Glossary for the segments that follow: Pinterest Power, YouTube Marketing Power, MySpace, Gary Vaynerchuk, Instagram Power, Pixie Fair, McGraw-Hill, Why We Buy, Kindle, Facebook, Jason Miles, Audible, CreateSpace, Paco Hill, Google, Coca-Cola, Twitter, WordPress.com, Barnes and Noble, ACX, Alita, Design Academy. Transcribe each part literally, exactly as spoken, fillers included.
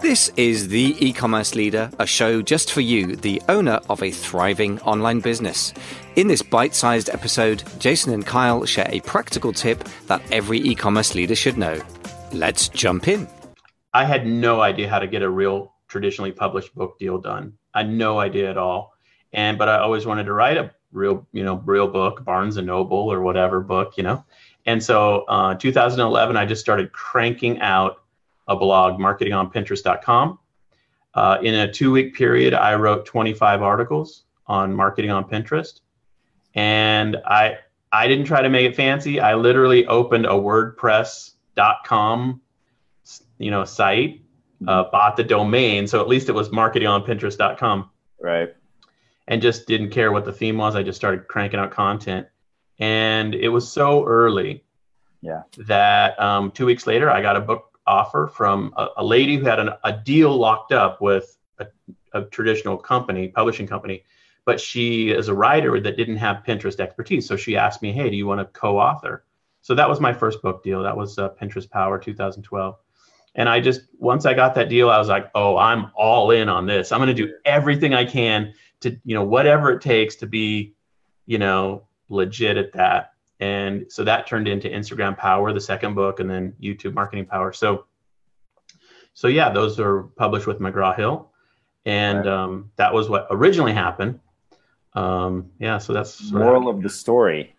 This is The E-commerce Leader, a show just for you, the owner of a thriving online business. In this bite-sized episode, Jason and Kyle share a practical tip that every e-commerce leader should know. Let's jump in. I had no idea how to get a real traditionally published book deal done. I had no idea at all. And but I always wanted to write a real, you know, real book, Barnes and Noble or whatever book, you know. And so uh, two thousand eleven, I just started cranking out a blog, Marketing on Pinterest dot com. Uh, in a two-week period, I wrote twenty-five articles on marketing on Pinterest. And I I didn't try to make it fancy. I literally opened a WordPress dot com you know, site, uh, bought the domain, so at least it was Marketing on Pinterest dot com. Right. And just didn't care what the theme was. I just started cranking out content. And it was so early yeah. that um, two weeks later, I got a book offer from a, a lady who had an, a deal locked up with a, a traditional company, publishing company, but she is a writer that didn't have Pinterest expertise. So she asked me, hey, do you want to co-author? So that was my first book deal. That was uh, Pinterest Power two thousand twelve. And I just, once I got that deal, I was like, oh, I'm all in on this. I'm going to do everything I can to, you know, whatever it takes to be, you know, legit at that. And so that turned into Instagram Power, the second book, and then YouTube Marketing Power. So, so yeah, those are published with McGraw-Hill. And right. um, that was what originally happened. Um, yeah, so that's... Moral of the story,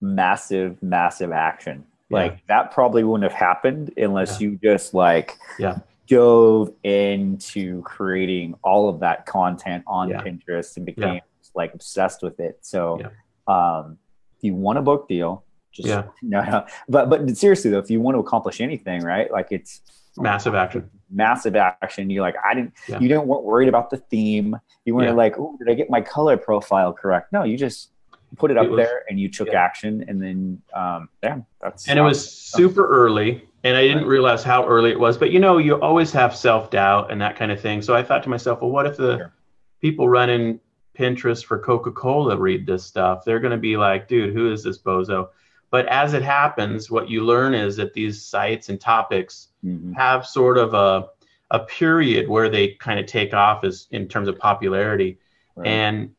massive, massive action. Yeah. Like, that probably wouldn't have happened unless yeah. you just, like, yeah. dove into creating all of that content on yeah. Pinterest and became, yeah. like, obsessed with it. So... Yeah. Um, if you want a book deal, just yeah. no, no. But but seriously though, if you want to accomplish anything, right? Like it's massive action. Massive action. You're like, I didn't. Yeah. You didn't weren't worried about the theme. You weren't yeah. like, oh, did I get my color profile correct? No, you just put it up it was, there and you took yeah. action, and then um, yeah, that's. And awesome. It was super early, and I didn't realize how early it was. But you know, you always have self doubt and that kind of thing. So I thought to myself, well, what if the sure. people running Pinterest for Coca-Cola read this stuff? They're going to be like, dude, who is this bozo? But as it happens, what you learn is that these sites and topics mm-hmm. have sort of a a period where they kind of take off as in terms of popularity. Right. And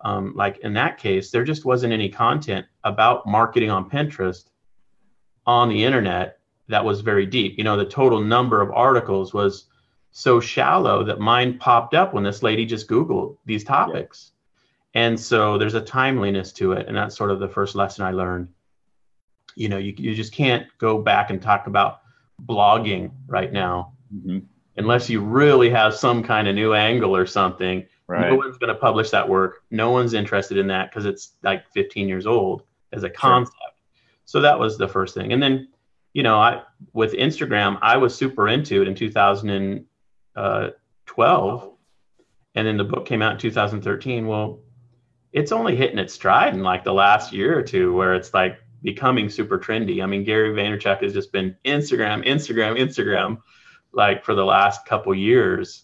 um, like in that case, there just wasn't any content about marketing on Pinterest on the internet that was very deep. You know, the total number of articles was so shallow that mine popped up when this lady just Googled these topics. Yeah. And so there's a timeliness to it. And that's sort of the first lesson I learned. You know, you, you just can't go back and talk about blogging right now, mm-hmm. unless you really have some kind of new angle or something. Right. No one's going to publish that work. No one's interested in that because it's like fifteen years old as a concept. Sure. So that was the first thing. And then, you know, I with Instagram, I was super into it in two thousand eight. Uh, twelve, and then the book came out in two thousand thirteen. Well, it's only hitting its stride in like the last year or two, where it's like becoming super trendy. I mean, Gary Vaynerchuk has just been Instagram, Instagram, Instagram, like for the last couple years,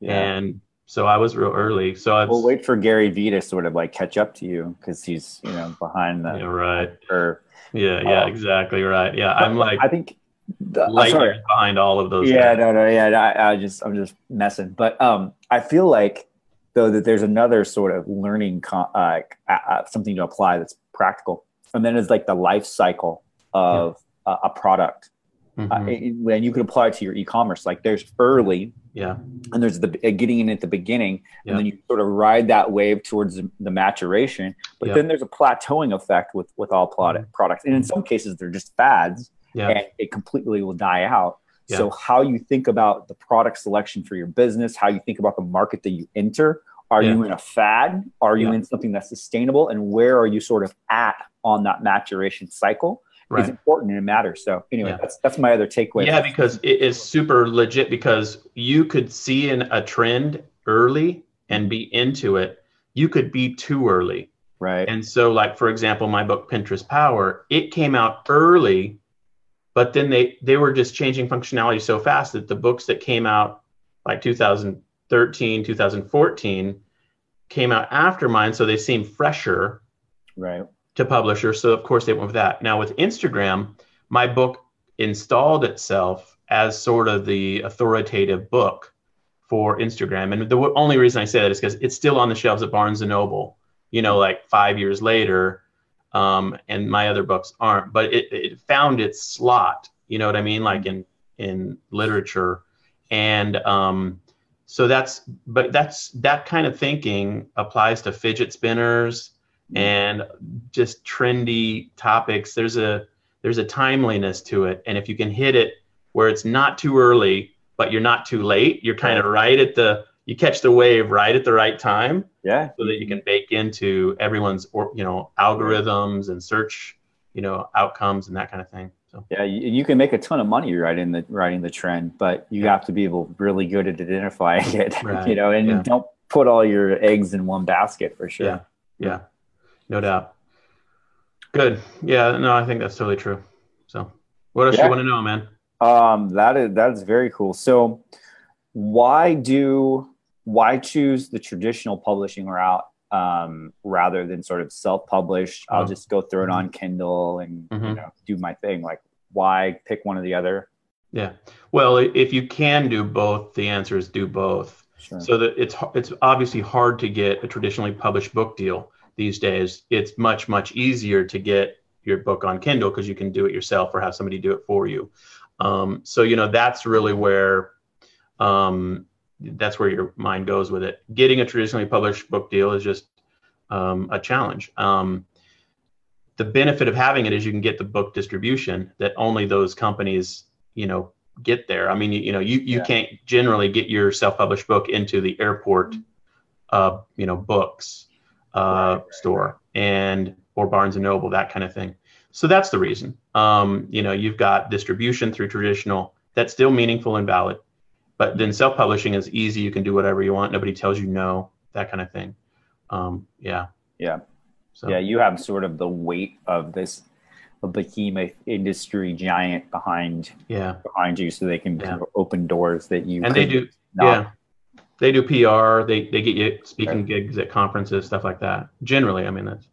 yeah. and so I was real early. So I we'll wait for Gary V to sort of like catch up to you because he's you know behind the yeah, right. curve. Yeah, um, yeah, exactly right. Yeah, I'm like I think. Light years behind all of those. Yeah, guys. no, no, yeah. I, I just, I'm just messing. But um, I feel like though that there's another sort of learning, com- uh, uh, something to apply that's practical, and then it's like the life cycle of yeah. uh, a product. Mm-hmm. Uh, and you can apply it to your e-commerce. Like there's early, yeah, and there's the getting in at the beginning, yeah. and then you sort of ride that wave towards the maturation. But yeah. then there's a plateauing effect with with all product mm-hmm. products, and in some cases they're just fads. Yeah. And it completely will die out. Yeah. So how you think about the product selection for your business, how you think about the market that you enter, are yeah. you in a fad? Are you yeah. in something that's sustainable? And where are you sort of at on that maturation cycle? Right. It's important and it matters. So anyway, yeah. that's that's my other takeaway. Yeah, because it is super legit because you could see in a trend early and be into it. You could be too early. Right. And so like, for example, my book, Pinterest Power, it came out early. But then they, they were just changing functionality so fast that the books that came out like two thousand thirteen, two thousand fourteen came out after mine. So they seemed fresher right. to publishers. So of course they went with that. Now with Instagram, my book installed itself as sort of the authoritative book for Instagram. And the w- only reason I say that is because it's still on the shelves at Barnes and Noble, you know, like five years later. Um, and my other books aren't, but it, it found its slot, you know what I mean? Like in, in literature. And, um, so that's, but that's, that kind of thinking applies to fidget spinners and just trendy topics. There's a, there's a timeliness to it. And if you can hit it where it's not too early, but you're not too late, you're kind of right at the, you catch the wave right at the right time, yeah, so that you can bake into everyone's, or, you know, algorithms and search, you know, outcomes and that kind of thing. So yeah, you, you can make a ton of money riding the riding the trend, but you have to be able really good at identifying it, right. you know, and yeah. don't put all your eggs in one basket for sure. Yeah, yeah, no doubt. Good. Yeah, no, I think that's totally true. So, what else yeah. you want to know, man? Um, that is that is very cool. So, why do Why choose the traditional publishing route um, rather than sort of self-published? I'll just go throw it on Kindle and mm-hmm. you know, do my thing. Like, why pick one or the other? Yeah. Well, if you can do both, the answer is do both. Sure. So that it's it's obviously hard to get a traditionally published book deal these days. It's much, much easier to get your book on Kindle because you can do it yourself or have somebody do it for you. Um, so, you know, that's really where... Um, that's where your mind goes with it. Getting a traditionally published book deal is just um, a challenge. Um, the benefit of having it is you can get the book distribution that only those companies, you know, get there. I mean, you, you know, you, you yeah. can't generally get your self-published book into the airport, uh, you know, books uh, right, store right. and or Barnes and Noble, that kind of thing. So that's the reason. Um, you know, you've got distribution through traditional that's still meaningful and valid. But then self-publishing is easy. You can do whatever you want. Nobody tells you no, that kind of thing. Um, yeah. Yeah. So. Yeah. You have sort of the weight of this behemoth industry giant behind yeah. behind you. So they can yeah. kind of open doors that you And they do. Not. Yeah. They do P R. They, they get you speaking right. gigs at conferences, stuff like that. Generally, I mean, that's.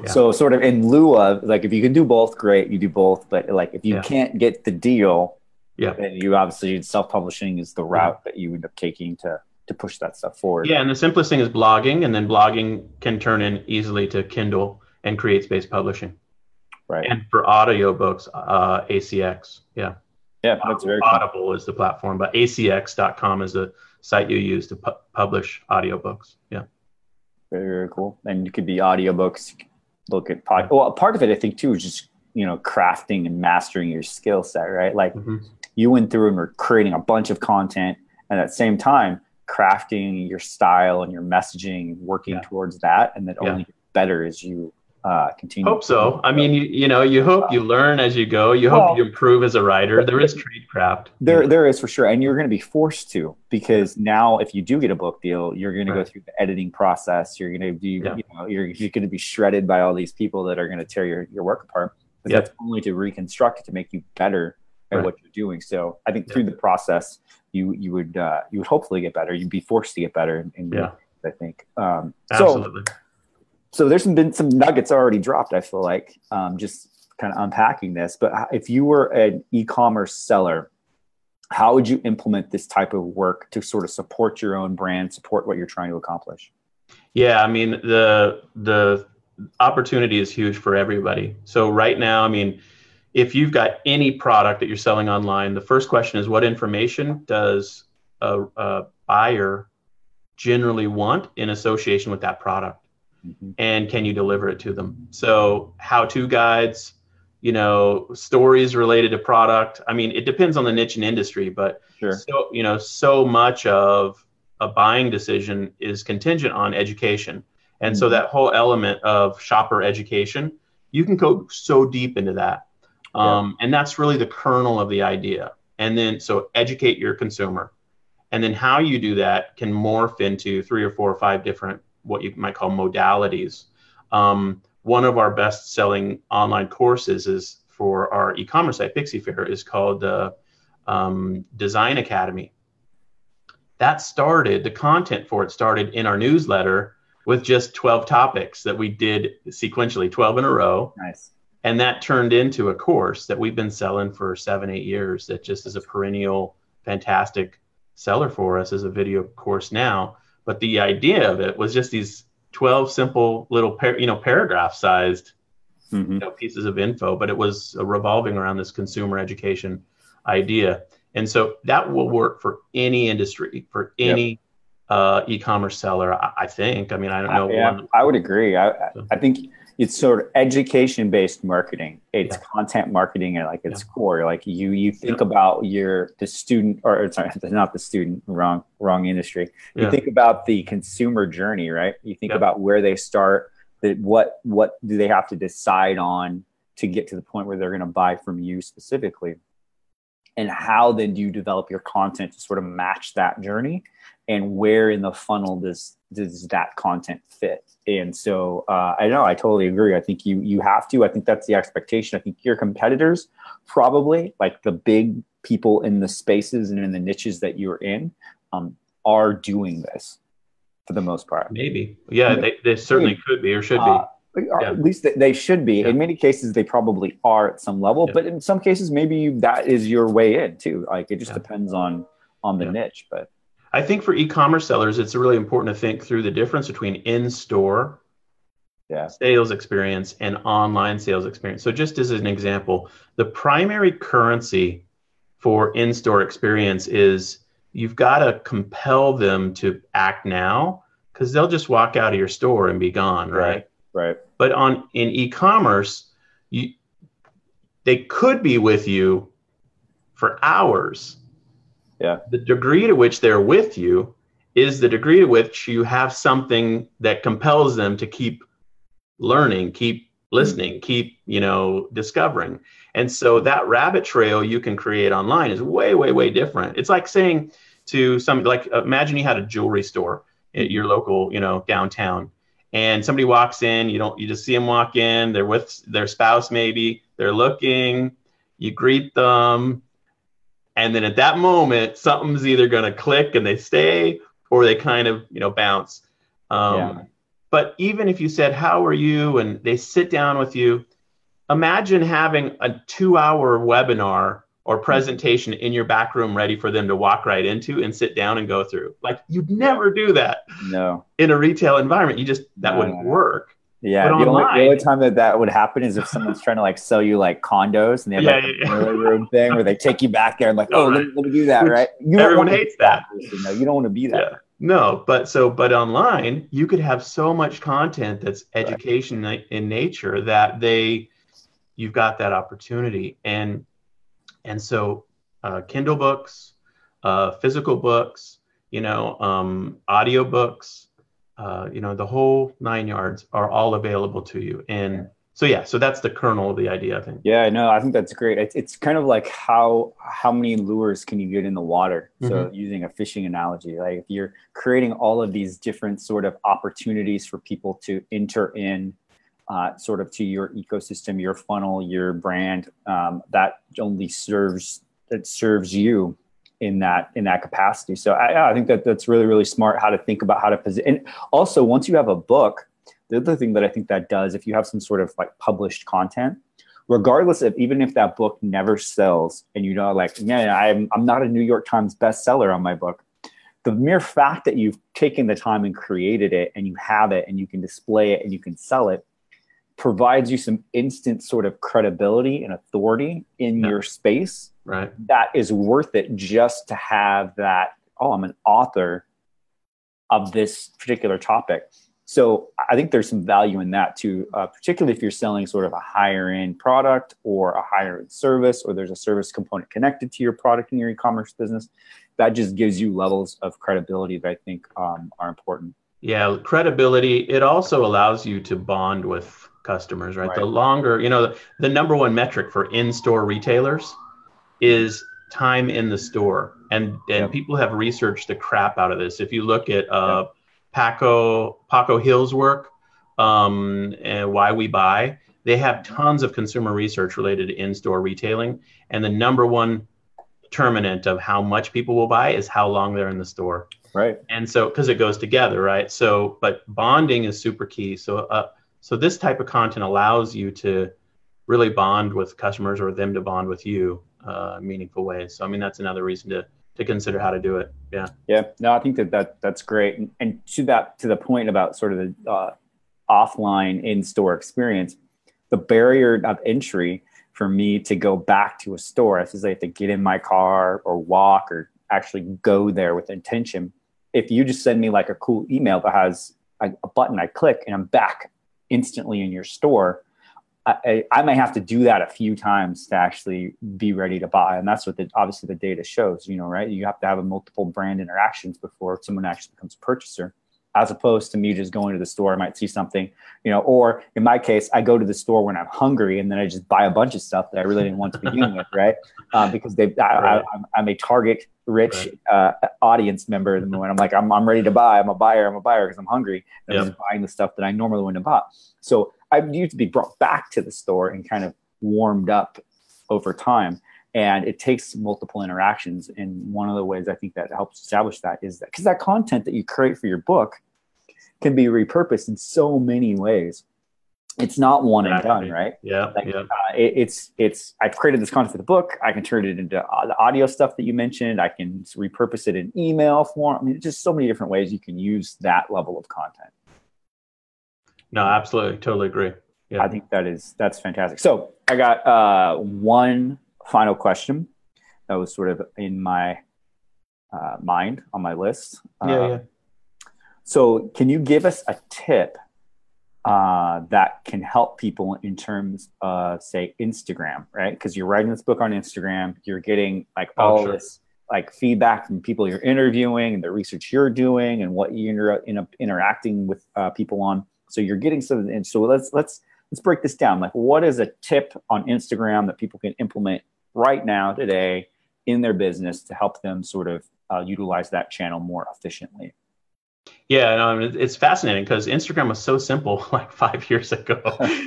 Yeah. So sort of in lieu of, like, if you can do both, great, you do both. But like, if you yeah. can't get the deal, yeah, and you obviously self-publishing is the route that you end up taking to to push that stuff forward. Yeah, and the simplest thing is blogging, and then blogging can turn in easily to Kindle and CreateSpace publishing. Right. And for audiobooks, uh, A C X. Yeah. Yeah, that's very cool. Audible is the platform, but A C X dot com is the site you use to pu- publish audiobooks. Yeah. Very, very cool. And it could be audiobooks. Look at pod. Well, part of it, I think, too, is just, you know, crafting and mastering your skill set, right? Like. Mm-hmm. You went through and were creating a bunch of content and at the same time, crafting your style and your messaging, working yeah. towards that. And that yeah. only gets better as you uh, continue. Hope so. I mean, you, you know, you hope you learn as you go. You well, hope you improve as a writer. There is tradecraft. There, yeah. there is for sure. And you're going to be forced to, because now if you do get a book deal, you're going right. to go through the editing process. You're going to be, yeah. you know, you're, you're going to be shredded by all these people that are going to tear your, your work apart. But yep. that's only to reconstruct it, to make you better at right. what you're doing. So I think through yeah. the process, you you would uh, you would hopefully get better. You'd be forced to get better. In, in yeah. I think. Um, Absolutely. So, so there's some, been some nuggets already dropped, I feel like, um, just kind of unpacking this. But if you were an e-commerce seller, how would you implement this type of work to sort of support your own brand, support what you're trying to accomplish? Yeah, I mean, the the opportunity is huge for everybody. So right now, I mean, if you've got any product that you're selling online, the first question is, what information does a, a buyer generally want in association with that product? Mm-hmm. And can you deliver it to them? So how-to guides, you know, stories related to product. I mean, it depends on the niche and industry, but sure. so, you know, so much of a buying decision is contingent on education. And mm-hmm. so that whole element of shopper education, you can go so deep into that. Um, yeah. And that's really the kernel of the idea. And then, so educate your consumer, and then how you do that can morph into three or four or five different, what you might call modalities. Um, one of our best selling online courses is for our e-commerce site, Pixie Fair, is called the uh, um, Design Academy. That started, the content for it started in our newsletter with just twelve topics that we did sequentially, twelve in a row. Nice. And that turned into a course that we've been selling for seven, eight years that just is a perennial, fantastic seller for us as a video course now. But the idea of it was just these twelve simple little, par- you know, paragraph sized mm-hmm. you know, pieces of info, but it was revolving around this consumer education idea. And so that will work for any industry, for any yep. uh, e-commerce seller, I, I think. I mean, I don't know. I, yeah, one. I would agree. I, so. I think it's sort of education-based marketing. It's yeah. content marketing at like its yeah. core. Like you, you think yeah. about your the student, or sorry, not the student, wrong, wrong industry. You yeah. think about the consumer journey, right? You think yeah. about where they start, that what what do they have to decide on to get to the point where they're going to buy from you specifically. And how then do you develop your content to sort of match that journey, and where in the funnel does does that content fit? And so uh, I know I totally agree. I think you you have to. I think that's the expectation. I think your competitors, probably like the big people in the spaces and in the niches that you're in, um, are doing this for the most part. Maybe, yeah, they, they certainly could be or should be. Uh, Or yeah. At least they should be. Yeah. In many cases, they probably are at some level, yeah. but in some cases, maybe that is your way in too. Like it just yeah. depends on on the yeah. niche. But I think for e-commerce sellers, it's really important to think through the difference between in-store yeah. sales experience and online sales experience. So just as an example, the primary currency for in-store experience is you've got to compel them to act now, because they'll just walk out of your store and be gone, right? right? Right. But on in e-commerce, you, they could be with you for hours. Yeah. The degree to which they're with you is the degree to which you have something that compels them to keep learning, keep listening, mm-hmm. keep, you know, discovering. And so that rabbit trail you can create online is way, way, way different. It's like saying to somebody, like imagine you had a jewelry store at your local, you know, downtown. And somebody walks in, you don't, you just see them walk in, they're with their spouse, maybe they're looking, you greet them. And then at that moment, something's either going to click and they stay, or they kind of, you know, bounce. Um, yeah. But even if you said, how are you? And they sit down with you, imagine having a two hour webinar or presentation in your back room ready for them to walk right into and sit down and go through. Like you'd never do that no. in a retail environment. You just, that no, wouldn't no. work. Yeah. The only, the only time that that would happen is if someone's trying to like sell you like condos and they have yeah, like a yeah, yeah. room thing where they take you back there and like, oh, right. let, me, let me do that. Which right. You don't everyone hates that. that person, no, you don't want to be that. Yeah. No, but so, but online you could have so much content that's education right. in nature that they, you've got that opportunity. And, And so uh, Kindle books, uh, physical books, you know, um, audio books, uh, you know, the whole nine yards are all available to you. And yeah. so, yeah, so that's the kernel of the idea, I think. Yeah, no, I think that's great. It's, it's kind of like how how many lures can you get in the water? So mm-hmm. using a fishing analogy, like if you're creating all of these different sort of opportunities for people to enter in, Uh, sort of to your ecosystem, your funnel, your brand, um, that only serves that serves you in that in that capacity. So I, I think that that's really, really smart how to think about how to position. And also, once you have a book, the other thing that I think that does, if you have some sort of like published content, regardless of even if that book never sells, and you know, like, yeah, I'm I'm not a New York Times bestseller on my book. The mere fact that you've taken the time and created it, and you have it, and you can display it, and you can sell it, provides you some instant sort of credibility and authority in yeah. your space. Right. That is worth it just to have that, oh, I'm an author of this particular topic. So I think there's some value in that too, uh, particularly if you're selling sort of a higher end product or a higher end service, or there's a service component connected to your product in your e-commerce business. That just gives you levels of credibility that I think um, are important. Yeah, credibility. It also allows you to bond with customers, right? right? The longer, you know, the, the number one metric for in-store retailers is time in the store. And and yep. people have researched the crap out of this. If you look at uh, yep. Paco, Paco Hill's work, um, and Why We Buy, they have tons of consumer research related to in-store retailing. And the number one determinant of how much people will buy is how long they're in the store. Right. And so, because it goes together, right? So, but bonding is super key. So, uh, So this type of content allows you to really bond with customers or them to bond with you uh, meaningful ways. So, I mean, that's another reason to to consider how to do it. Yeah. Yeah. No, I think that, that that's great. And, and to that, to the point about sort of the uh, offline in-store experience, the barrier of entry for me to go back to a store, if I have to get in my car or walk or actually go there with intention, if you just send me like a cool email that has a, a button I click and I'm back instantly in your store, I, I may have to do that a few times to actually be ready to buy. And that's what the, obviously the data shows, you know, right? You have to have a multiple brand interactions before someone actually becomes a purchaser, as opposed to me just going to the store. I might see something, you know, or in my case, I go to the store when I'm hungry and then I just buy a bunch of stuff that I really didn't want to begin with, right? Uh, because they, I, right. I, I'm a target rich right. uh, audience member. And when I'm like, I'm, I'm ready to buy, I'm a buyer, I'm a buyer because I'm hungry. And yep. I'm just buying the stuff that I normally wouldn't have bought. So I need to be brought back to the store and kind of warmed up over time. And it takes multiple interactions. And one of the ways I think that helps establish that is that, because that content that you create for your book can be repurposed in so many ways. It's not one exactly. and done, right? Yeah. Like, yeah. Uh, it, it's, it's, I've created this content for the book. I can turn it into uh, the audio stuff that you mentioned. I can repurpose it in email form. I mean, just so many different ways you can use that level of content. No, absolutely. Totally agree. Yeah. I think that is, that's fantastic. So I got uh, one final question that was sort of in my uh, mind on my list. Yeah, uh, yeah. So can you give us a tip uh, that can help people in terms of, say, Instagram, right? Because you're writing this book on Instagram, you're getting like all oh, sure. this like feedback from people you're interviewing and the research you're doing and what you're in, in, interacting with uh, people on. So you're getting something. And so let's, let's, let's break this down. Like, what is a tip on Instagram that people can implement right now today in their business to help them sort of uh, utilize that channel more efficiently? Yeah, no, I mean, it's fascinating because Instagram was so simple like five years ago.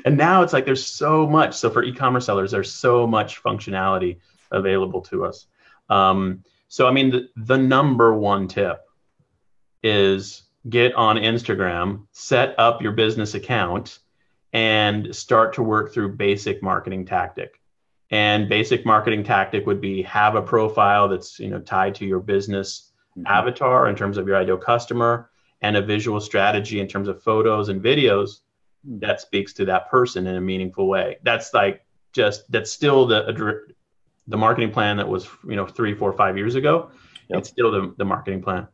And now it's like there's so much. So for e-commerce sellers, there's so much functionality available to us. Um, so, I mean, the, the number one tip is get on Instagram, set up your business account, and start to work through basic marketing tactic. And basic marketing tactic would be have a profile that's, you know, tied to your business mm-hmm. avatar in terms of your ideal customer, and a visual strategy in terms of photos and videos that speaks to that person in a meaningful way. That's like just, that's still the the marketing plan that was, you know, three, four, five years ago. Yep. It's still the, the marketing plan.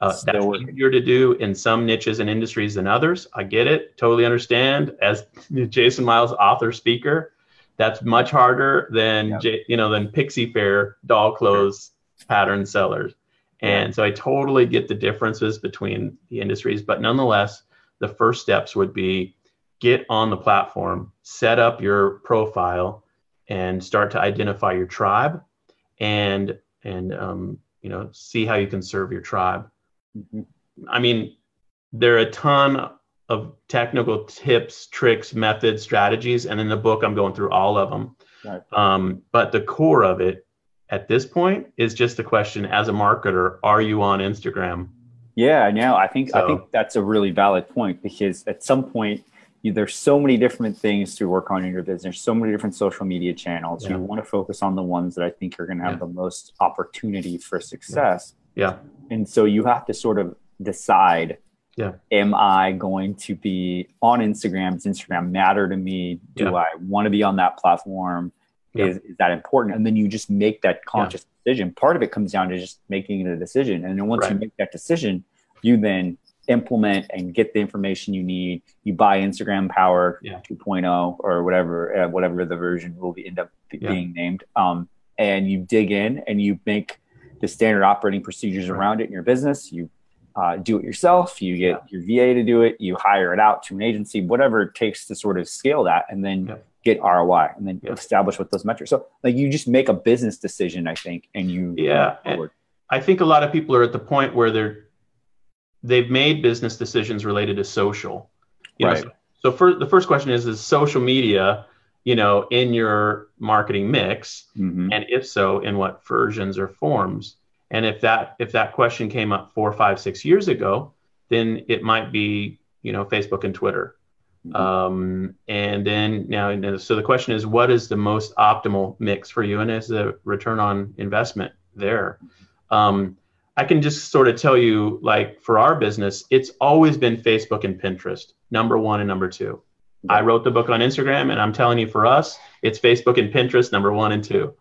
Uh, that's easier to do in some niches and industries than others. I get it. Totally understand. As Jason Miles, author, speaker, that's much harder than, yep. J, you know, than Pixie Fair, doll clothes, pattern sellers. And so I totally get the differences between the industries. But nonetheless, the first steps would be get on the platform, set up your profile, and start to identify your tribe and, and um, you know, see how you can serve your tribe. Mm-hmm. I mean, there are a ton of technical tips, tricks, methods, strategies. And in the book, I'm going through all of them. Right. Um, but the core of it at this point is just the question, as a marketer, are you on Instagram? Yeah, no, I think so. I think that's a really valid point, because at some point, you, there's so many different things to work on in your business, so many different social media channels. Yeah. You want to focus on the ones that I think are going to have yeah. the most opportunity for success. Yeah. yeah. And so you have to sort of decide, yeah. am I going to be on Instagram? Does Instagram matter to me? Do yeah. I want to be on that platform? Yeah. Is, is that important? And then you just make that conscious yeah. decision. Part of it comes down to just making a decision. And then once right. you make that decision, you then implement and get the information you need. You buy Instagram Power yeah. two point oh or whatever, uh, whatever the version will be, end up yeah. being named. Um, and you dig in and you make the standard operating procedures right. around it in your business. You uh, do it yourself. You get yeah. your V A to do it. You hire it out to an agency, whatever it takes to sort of scale that. And then yeah. get R O I and then yeah. establish what those metrics. So like you just make a business decision, I think, and you yeah. forward. I think a lot of people are at the point where they're they've made business decisions related to social. You right. know, so, so for the first question is is social media, you know, in your marketing mix, mm-hmm. and if so, in what versions or forms? And if that if that question came up four, five, six years ago, then it might be, you know, Facebook and Twitter. Um, and then now, so the question is, what is the most optimal mix for you? And is the return on investment there? Um, I can just sort of tell you, like, for our business, it's always been Facebook and Pinterest, number one and number two. I wrote the book on Instagram, and I'm telling you, for us, it's Facebook and Pinterest, number one and two.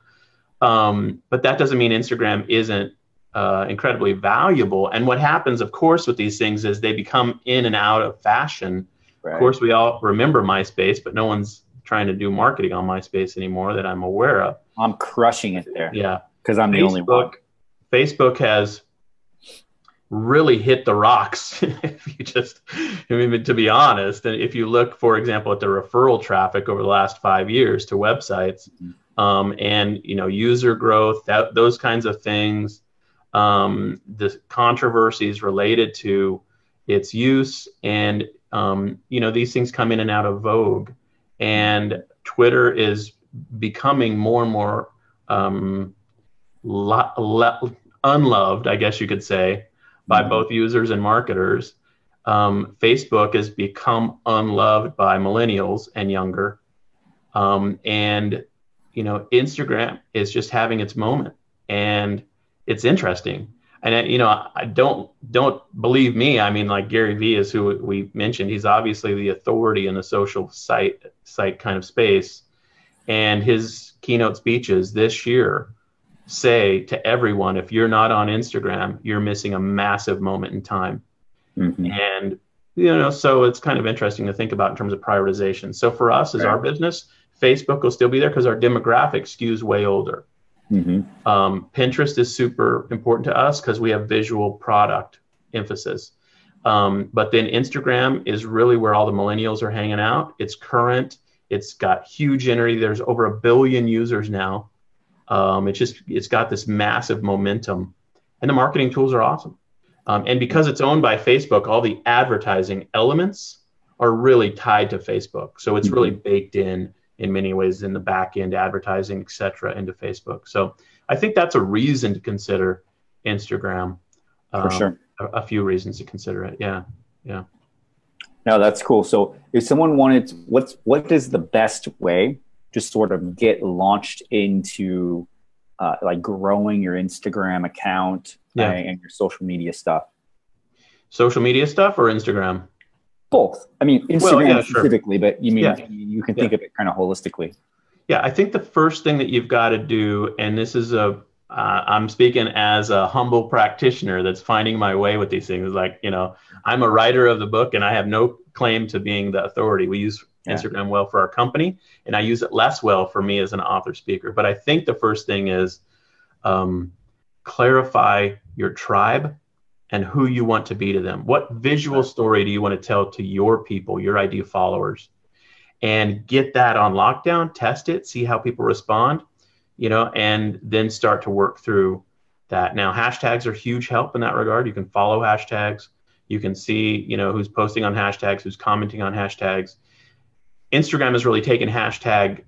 Um, but that doesn't mean Instagram isn't uh, incredibly valuable. And what happens, of course, with these things is they become in and out of fashion. Right. Of course, we all remember MySpace, but no one's trying to do marketing on MySpace anymore that I'm aware of. I'm crushing it there. Yeah. Because I'm Facebook, the only one. Facebook has really hit the rocks. If you just, I mean, to be honest, and if you look, for example, at the referral traffic over the last five years to websites, mm-hmm. um, and you know, user growth, that, those kinds of things, um, the controversies related to its use, and um, you know, these things come in and out of vogue, and Twitter is becoming more and more um, Lo- lo- unloved, I guess you could say, by both users and marketers. Um, Facebook has become unloved by millennials and younger. Um, and, you know, Instagram is just having its moment, and it's interesting. And, you know, I don't, don't believe me. I mean, like, Gary V is who we mentioned. He's obviously the authority in the social site, site kind of space. And his keynote speeches this year say to everyone, if you're not on Instagram, you're missing a massive moment in time. Mm-hmm. And, you know, so it's kind of interesting to think about in terms of prioritization. So for us, as right. our business, Facebook will still be there because our demographic skews way older. Mm-hmm. Um, Pinterest is super important to us because we have visual product emphasis. Um, but then Instagram is really where all the millennials are hanging out. It's current. It's got huge energy. There's over a billion users now. Um, it's just, it's got this massive momentum, and the marketing tools are awesome. Um, and because it's owned by Facebook, all the advertising elements are really tied to Facebook. So it's really baked in, in many ways, in the back end advertising, et cetera, into Facebook. So I think that's a reason to consider Instagram. Um, For sure. A, a few reasons to consider it. Yeah. Yeah. No, that's cool. So if someone wanted to, what's, what is the best way just sort of get launched into uh, like growing your Instagram account yeah. uh, and your social media stuff? Social media stuff or Instagram? Both. I mean, Instagram well, yeah, specifically, sure. but you mean yeah. you can think yeah. of it kind of holistically. Yeah, I think the first thing that you've got to do, and this is a, uh, I'm speaking as a humble practitioner that's finding my way with these things. Like, you know, I'm a writer of the book and I have no claim to being the authority. We use Yeah. Instagram well for our company, and I use it less well for me as an author speaker. But I think the first thing is um, clarify your tribe and who you want to be to them. What visual story do you want to tell to your people, your ideal followers? And get that on lockdown, test it, see how people respond, you know, and then start to work through that. Now, hashtags are huge help in that regard. You can follow hashtags. You can see, you know, who's posting on hashtags, who's commenting on hashtags. Instagram has really taken hashtag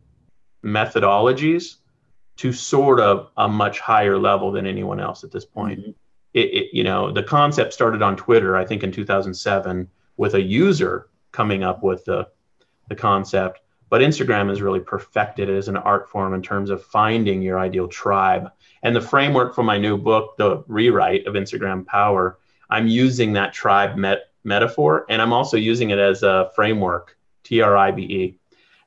methodologies to sort of a much higher level than anyone else at this point. Mm-hmm. It, it, you know, the concept started on Twitter, I think in two thousand seven, with a user coming up with the, the concept. But Instagram has really perfected it as an art form in terms of finding your ideal tribe. And the framework for my new book, the rewrite of Instagram Power, I'm using that tribe met- metaphor, and I'm also using it as a framework. T R I B E,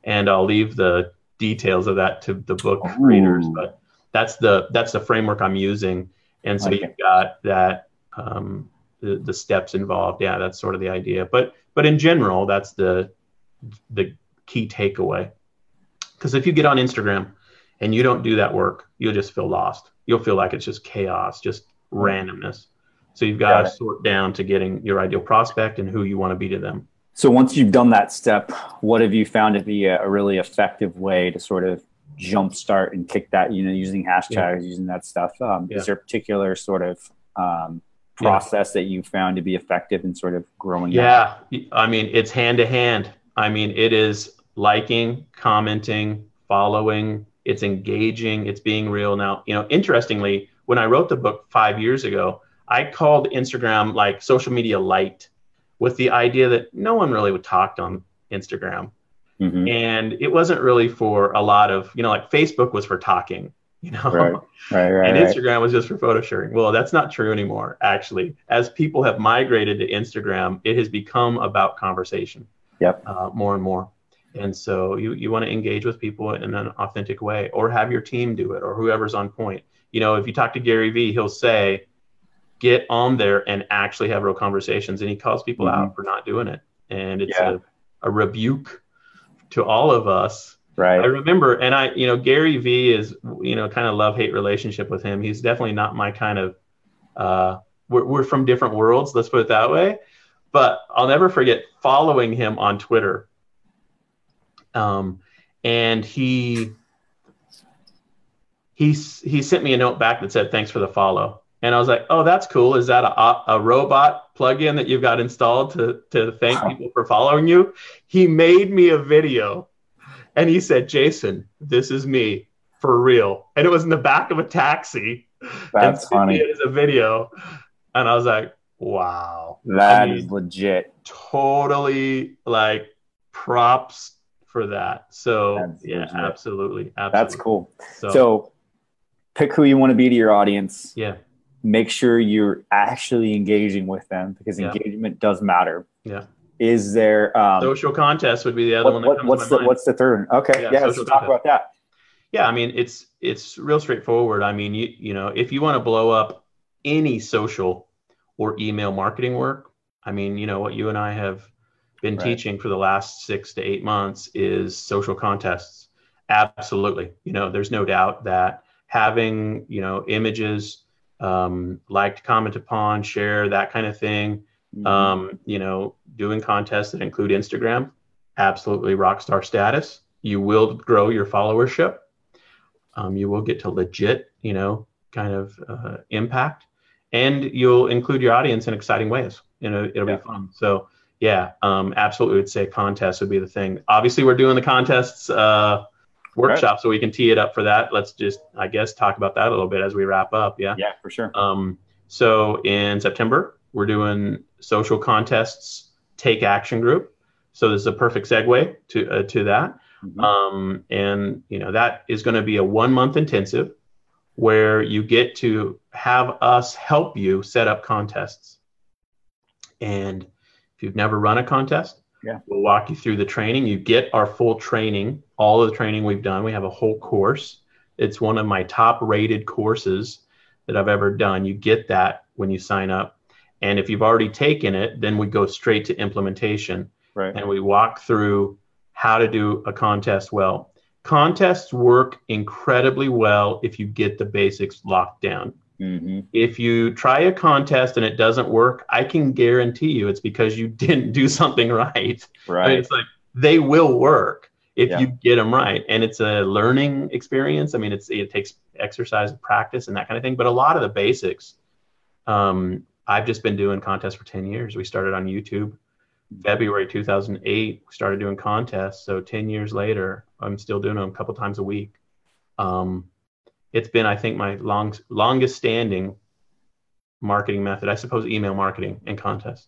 and I'll leave the details of that to the book Ooh. readers, but that's the that's the framework I'm using. And so okay. you've got that um, the, the steps involved. Yeah, that's sort of the idea. But but in general, that's the the key takeaway. Because if you get on Instagram and you don't do that work, you'll just feel lost. You'll feel like it's just chaos, just randomness. So you've got, got to it. sort down to getting your ideal prospect and who you want to be to them. So once you've done that step, what have you found to be a, a really effective way to sort of jumpstart and kick that, you know, using hashtags, yeah. using that stuff? Um, yeah. Is there a particular sort of um, process yeah. that you found to be effective in sort of growing? Yeah, that? I mean, it's hand to hand. I mean, it is liking, commenting, following, it's engaging, it's being real. Now, you know, interestingly, when I wrote the book five years ago, I called Instagram like social media light, with the idea that no one really would talk on Instagram. Mm-hmm. And it wasn't really for a lot of, you know, like Facebook was for talking, you know, right. Right, right, and Instagram right. was just for photo sharing. Well, that's not true anymore. Actually, as people have migrated to Instagram, it has become about conversation. Yep. Uh, more and more. And so you, you want to engage with people in an authentic way, or have your team do it, or whoever's on point. You know, if you talk to Gary Vee, he'll say, get on there and actually have real conversations. And he calls people mm-hmm. out for not doing it. And it's yeah. a, a rebuke to all of us. Right. I remember, and I, you know, Gary Vee is, you know, kind of love-hate relationship with him. He's definitely not my kind of, uh, we're, we're from different worlds. Let's put it that way. But I'll never forget following him on Twitter. Um, and he, he, he sent me a note back that said, thanks for the follow. And I was like, oh, that's cool. Is that a, a robot plugin that you've got installed to, to thank wow. people for following you? He made me a video and he said, Jason, this is me for real. And it was in the back of a taxi. That's and funny. It was a video. And I was like, wow, that I mean, is legit. Totally like props for that. So that's yeah, absolutely, absolutely. That's cool. So, so pick who you want to be to your audience. Yeah. Make sure you're actually engaging with them, because yeah. engagement does matter. Yeah. Is there um, social contest would be the other what, one. That what, comes what's to my the mind. What's the third one? Okay. Yeah. yeah let's contest. talk about that. Yeah. I mean, it's, it's real straightforward. I mean, you, you know, if you want to blow up any social or email marketing work, I mean, you know, what you and I have been right. teaching for the last six to eight months is social contests. Absolutely. You know, there's no doubt that having, you know, images, um, liked, comment upon, share, that kind of thing, mm-hmm. um, you know, doing contests that include Instagram, absolutely rock star status. You will grow your followership. Um, you will get to legit, you know, kind of uh, impact. And you'll include your audience in exciting ways. You know, it'll yeah. be fun. So yeah, um, absolutely would say contests would be the thing. Obviously, we're doing the contests uh, workshop, right. so we can tee it up for that. Let's just, I guess, talk about that a little bit as we wrap up. Yeah, yeah, for sure. Um, so in September, we're doing social contests, take action group. So this is a perfect segue to uh, to that. Mm-hmm. Um, and, you know, that is going to be a one month intensive, where you get to have us help you set up contests. And if you've never run a contest, yeah. we'll walk you through the training. You get our full training, all of the training we've done. We have a whole course. It's one of my top rated courses that I've ever done. You get that when you sign up. And if you've already taken it, then we go straight to implementation. Right. And we walk through how to do a contest well. Contests work incredibly well if you get the basics locked down. Mm-hmm. If you try a contest and it doesn't work, I can guarantee you it's because you didn't do something right. Right. I mean, it's like they will work if yeah. you get them right. And it's a learning experience. I mean, it's it takes exercise and practice and that kind of thing. But a lot of the basics, um, I've just been doing contests for ten years. We started on YouTube. February two thousand eight, we started doing contests. So ten years later, I'm still doing them a couple times a week. Um, it's been, I think, my long, longest standing marketing method. I suppose email marketing and contests.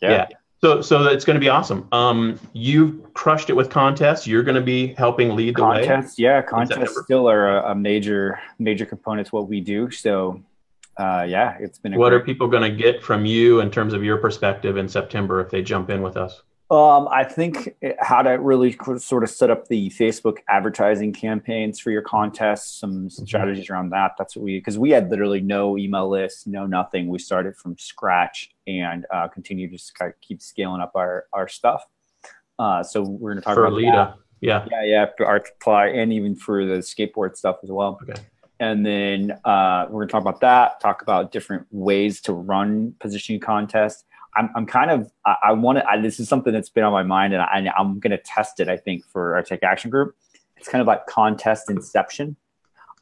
Yeah. yeah. So so it's going to be awesome. Um, you've crushed it with contests. You're going to be helping lead the contests, way. Contests, yeah. Contests still are a, a major, major component to what we do. So Uh, yeah, it's been. A what great- are people going to get from you in terms of your perspective in September if they jump in with us? Um, I think how to really sort of set up the Facebook advertising campaigns for your contests, some, some mm-hmm. strategies around that. That's what we, because we had literally no email list, no nothing. We started from scratch and uh, continue to kind of keep scaling up our our stuff. Uh, so we're going to talk for about Alita. Yeah, yeah, yeah, for Art Supply and even for the skateboard stuff as well. Okay. And then uh, we're going to talk about that, talk about different ways to run positioning contests. I'm, I'm kind of, I, I want to, this is something that's been on my mind, and I, I'm going to test it, I think, for our Take Action group. It's kind of like contest inception.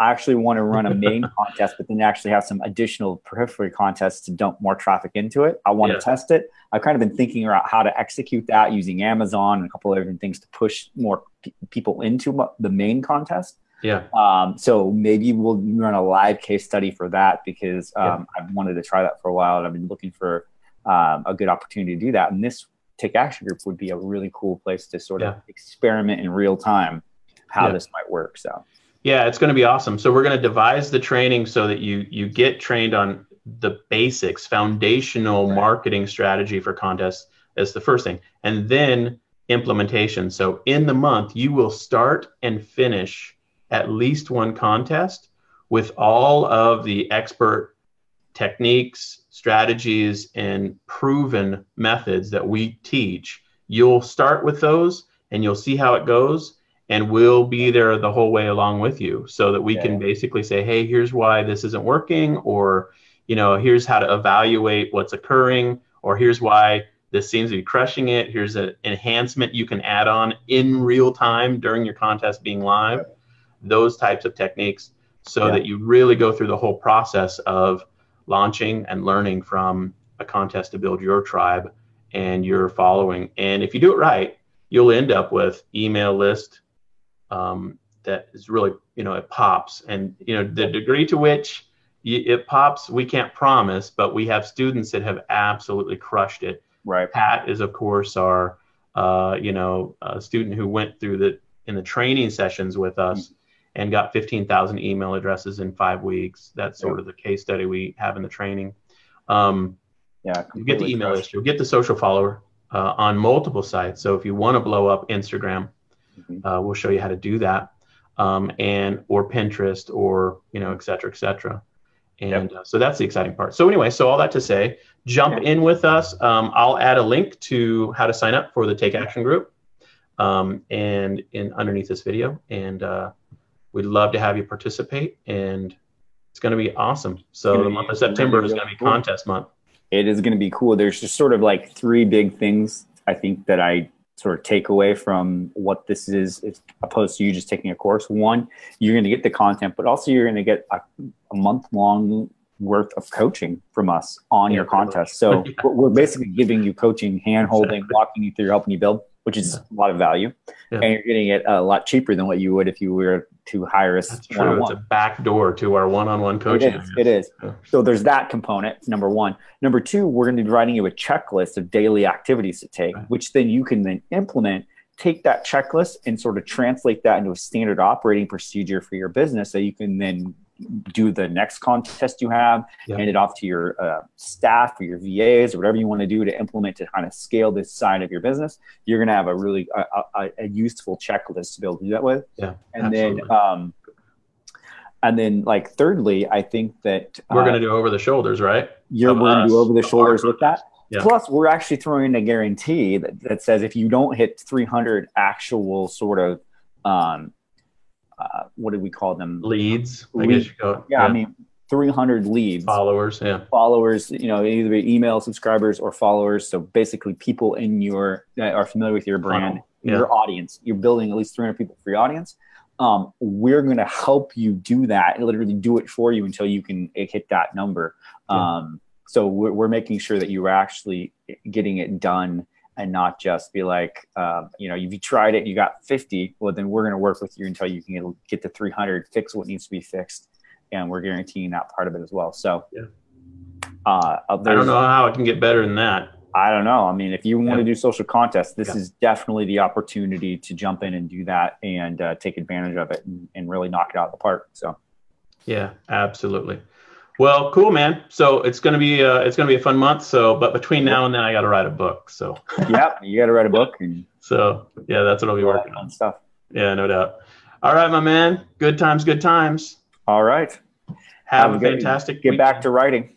I actually want to run a main contest, but then actually have some additional periphery contests to dump more traffic into it. I want yeah. to test it. I've kind of been thinking about how to execute that using Amazon and a couple of different things to push more p- people into the main contest. Yeah. Um, so maybe we'll run a live case study for that, because um, yeah. I've wanted to try that for a while, and I've been looking for um, a good opportunity to do that. And this Take Action Group would be a really cool place to sort yeah. of experiment in real time how yeah. this might work. So yeah, it's going to be awesome. So we're going to devise the training so that you you get trained on the basics, foundational right. marketing strategy for contests. That's the first thing. And then implementation. So in the month, you will start and finish at least one contest with all of the expert techniques, strategies, and proven methods that we teach. You'll start with those and you'll see how it goes. And we'll be there the whole way along with you so that we yeah. can basically say, hey, here's why this isn't working, or, you know, here's how to evaluate what's occurring, or here's why this seems to be crushing it. Here's an enhancement you can add on in real time during your contest being live, yeah. those types of techniques, so yeah. that you really go through the whole process of launching and learning from a contest to build your tribe and your following. And if you do it right, you'll end up with email list, Um, that is really, you know, it pops. And, you know, the degree to which y- it pops, we can't promise, but we have students that have absolutely crushed it. Right. Pat is, of course, our, uh, you know, a student who went through the, in the training sessions with us mm-hmm. and got fifteen thousand email addresses in five weeks. That's sort yep. of the case study we have in the training. Um, yeah. You get the email list, you'll get the social follower uh, on multiple sites. So if you want to blow up Instagram, Uh, we'll show you how to do that, um, and or Pinterest, or, you know, et cetera, et cetera. And yep. uh, so that's the exciting part. So anyway, so all that to say, jump yeah. in with us. Um, I'll add a link to how to sign up for the Take Action Group um, and in underneath this video. And uh, we'd love to have you participate. And it's going to be awesome. So the month of September is going to be contest month. It is going to be cool. There's just sort of like three big things, I think, that I sort of take away from what this is, as opposed to you just taking a course. One, you're going to get the content, but also you're going to get a, a month long worth of coaching from us on yeah, your contest. So yeah. we're basically giving you coaching, hand holding, exactly. walking you through, helping you build, which is yeah. a lot of value. Yeah. And you're getting it a lot cheaper than what you would if you were to hire us. That's true. It's a back door to our one-on-one coaching. It is. It is. Yeah. So there's that component, number one. Number two, we're going to be providing you a checklist of daily activities to take, right. which then you can then implement, take that checklist and sort of translate that into a standard operating procedure for your business that you can then do the next contest you have, yeah. hand it off to your uh, staff or your V As or whatever you want to do to implement to kind of scale this side of your business. You're going to have a really a, a, a useful checklist to be able to do that with. Yeah, and absolutely. then, um, and then, like, thirdly, I think that we're uh, going to do over the shoulders, right? You're going to do over the shoulders with that. Yeah. Plus, we're actually throwing in a guarantee that, that says if you don't hit three hundred actual sort of um, Uh, what do we call them? Leads. I leads. guess you go, yeah, yeah, I mean, three hundred leads. Followers, yeah. Followers, you know, either email subscribers or followers. So basically people in your, that are familiar with your brand, yeah. your audience. You're building at least three hundred people for your audience. Um, we're going to help you do that and literally do it for you until you can hit that number. Yeah. Um, so we're, we're making sure that you're actually getting it done, and not just be like, uh, you know, if you tried it, you got fifty, well, then we're going to work with you until you can get to three hundred, fix what needs to be fixed. And we're guaranteeing that part of it as well. So yeah. uh, I don't know how it can get better than that. I don't know. I mean, if you yeah. want to do social contests, this yeah. is definitely the opportunity to jump in and do that and uh, take advantage of it and, and really knock it out of the park. So, yeah, absolutely. Well, cool, man. So it's gonna be uh, it's gonna be a fun month. So, but between now and then, I got to write a book. So yep, you got to write a book. And so yeah, that's what I'll be working on. Stuff. Yeah, no doubt. All right, my man. Good times, good times. All right. Have, Have a good, fantastic. Get weekend. Back to writing.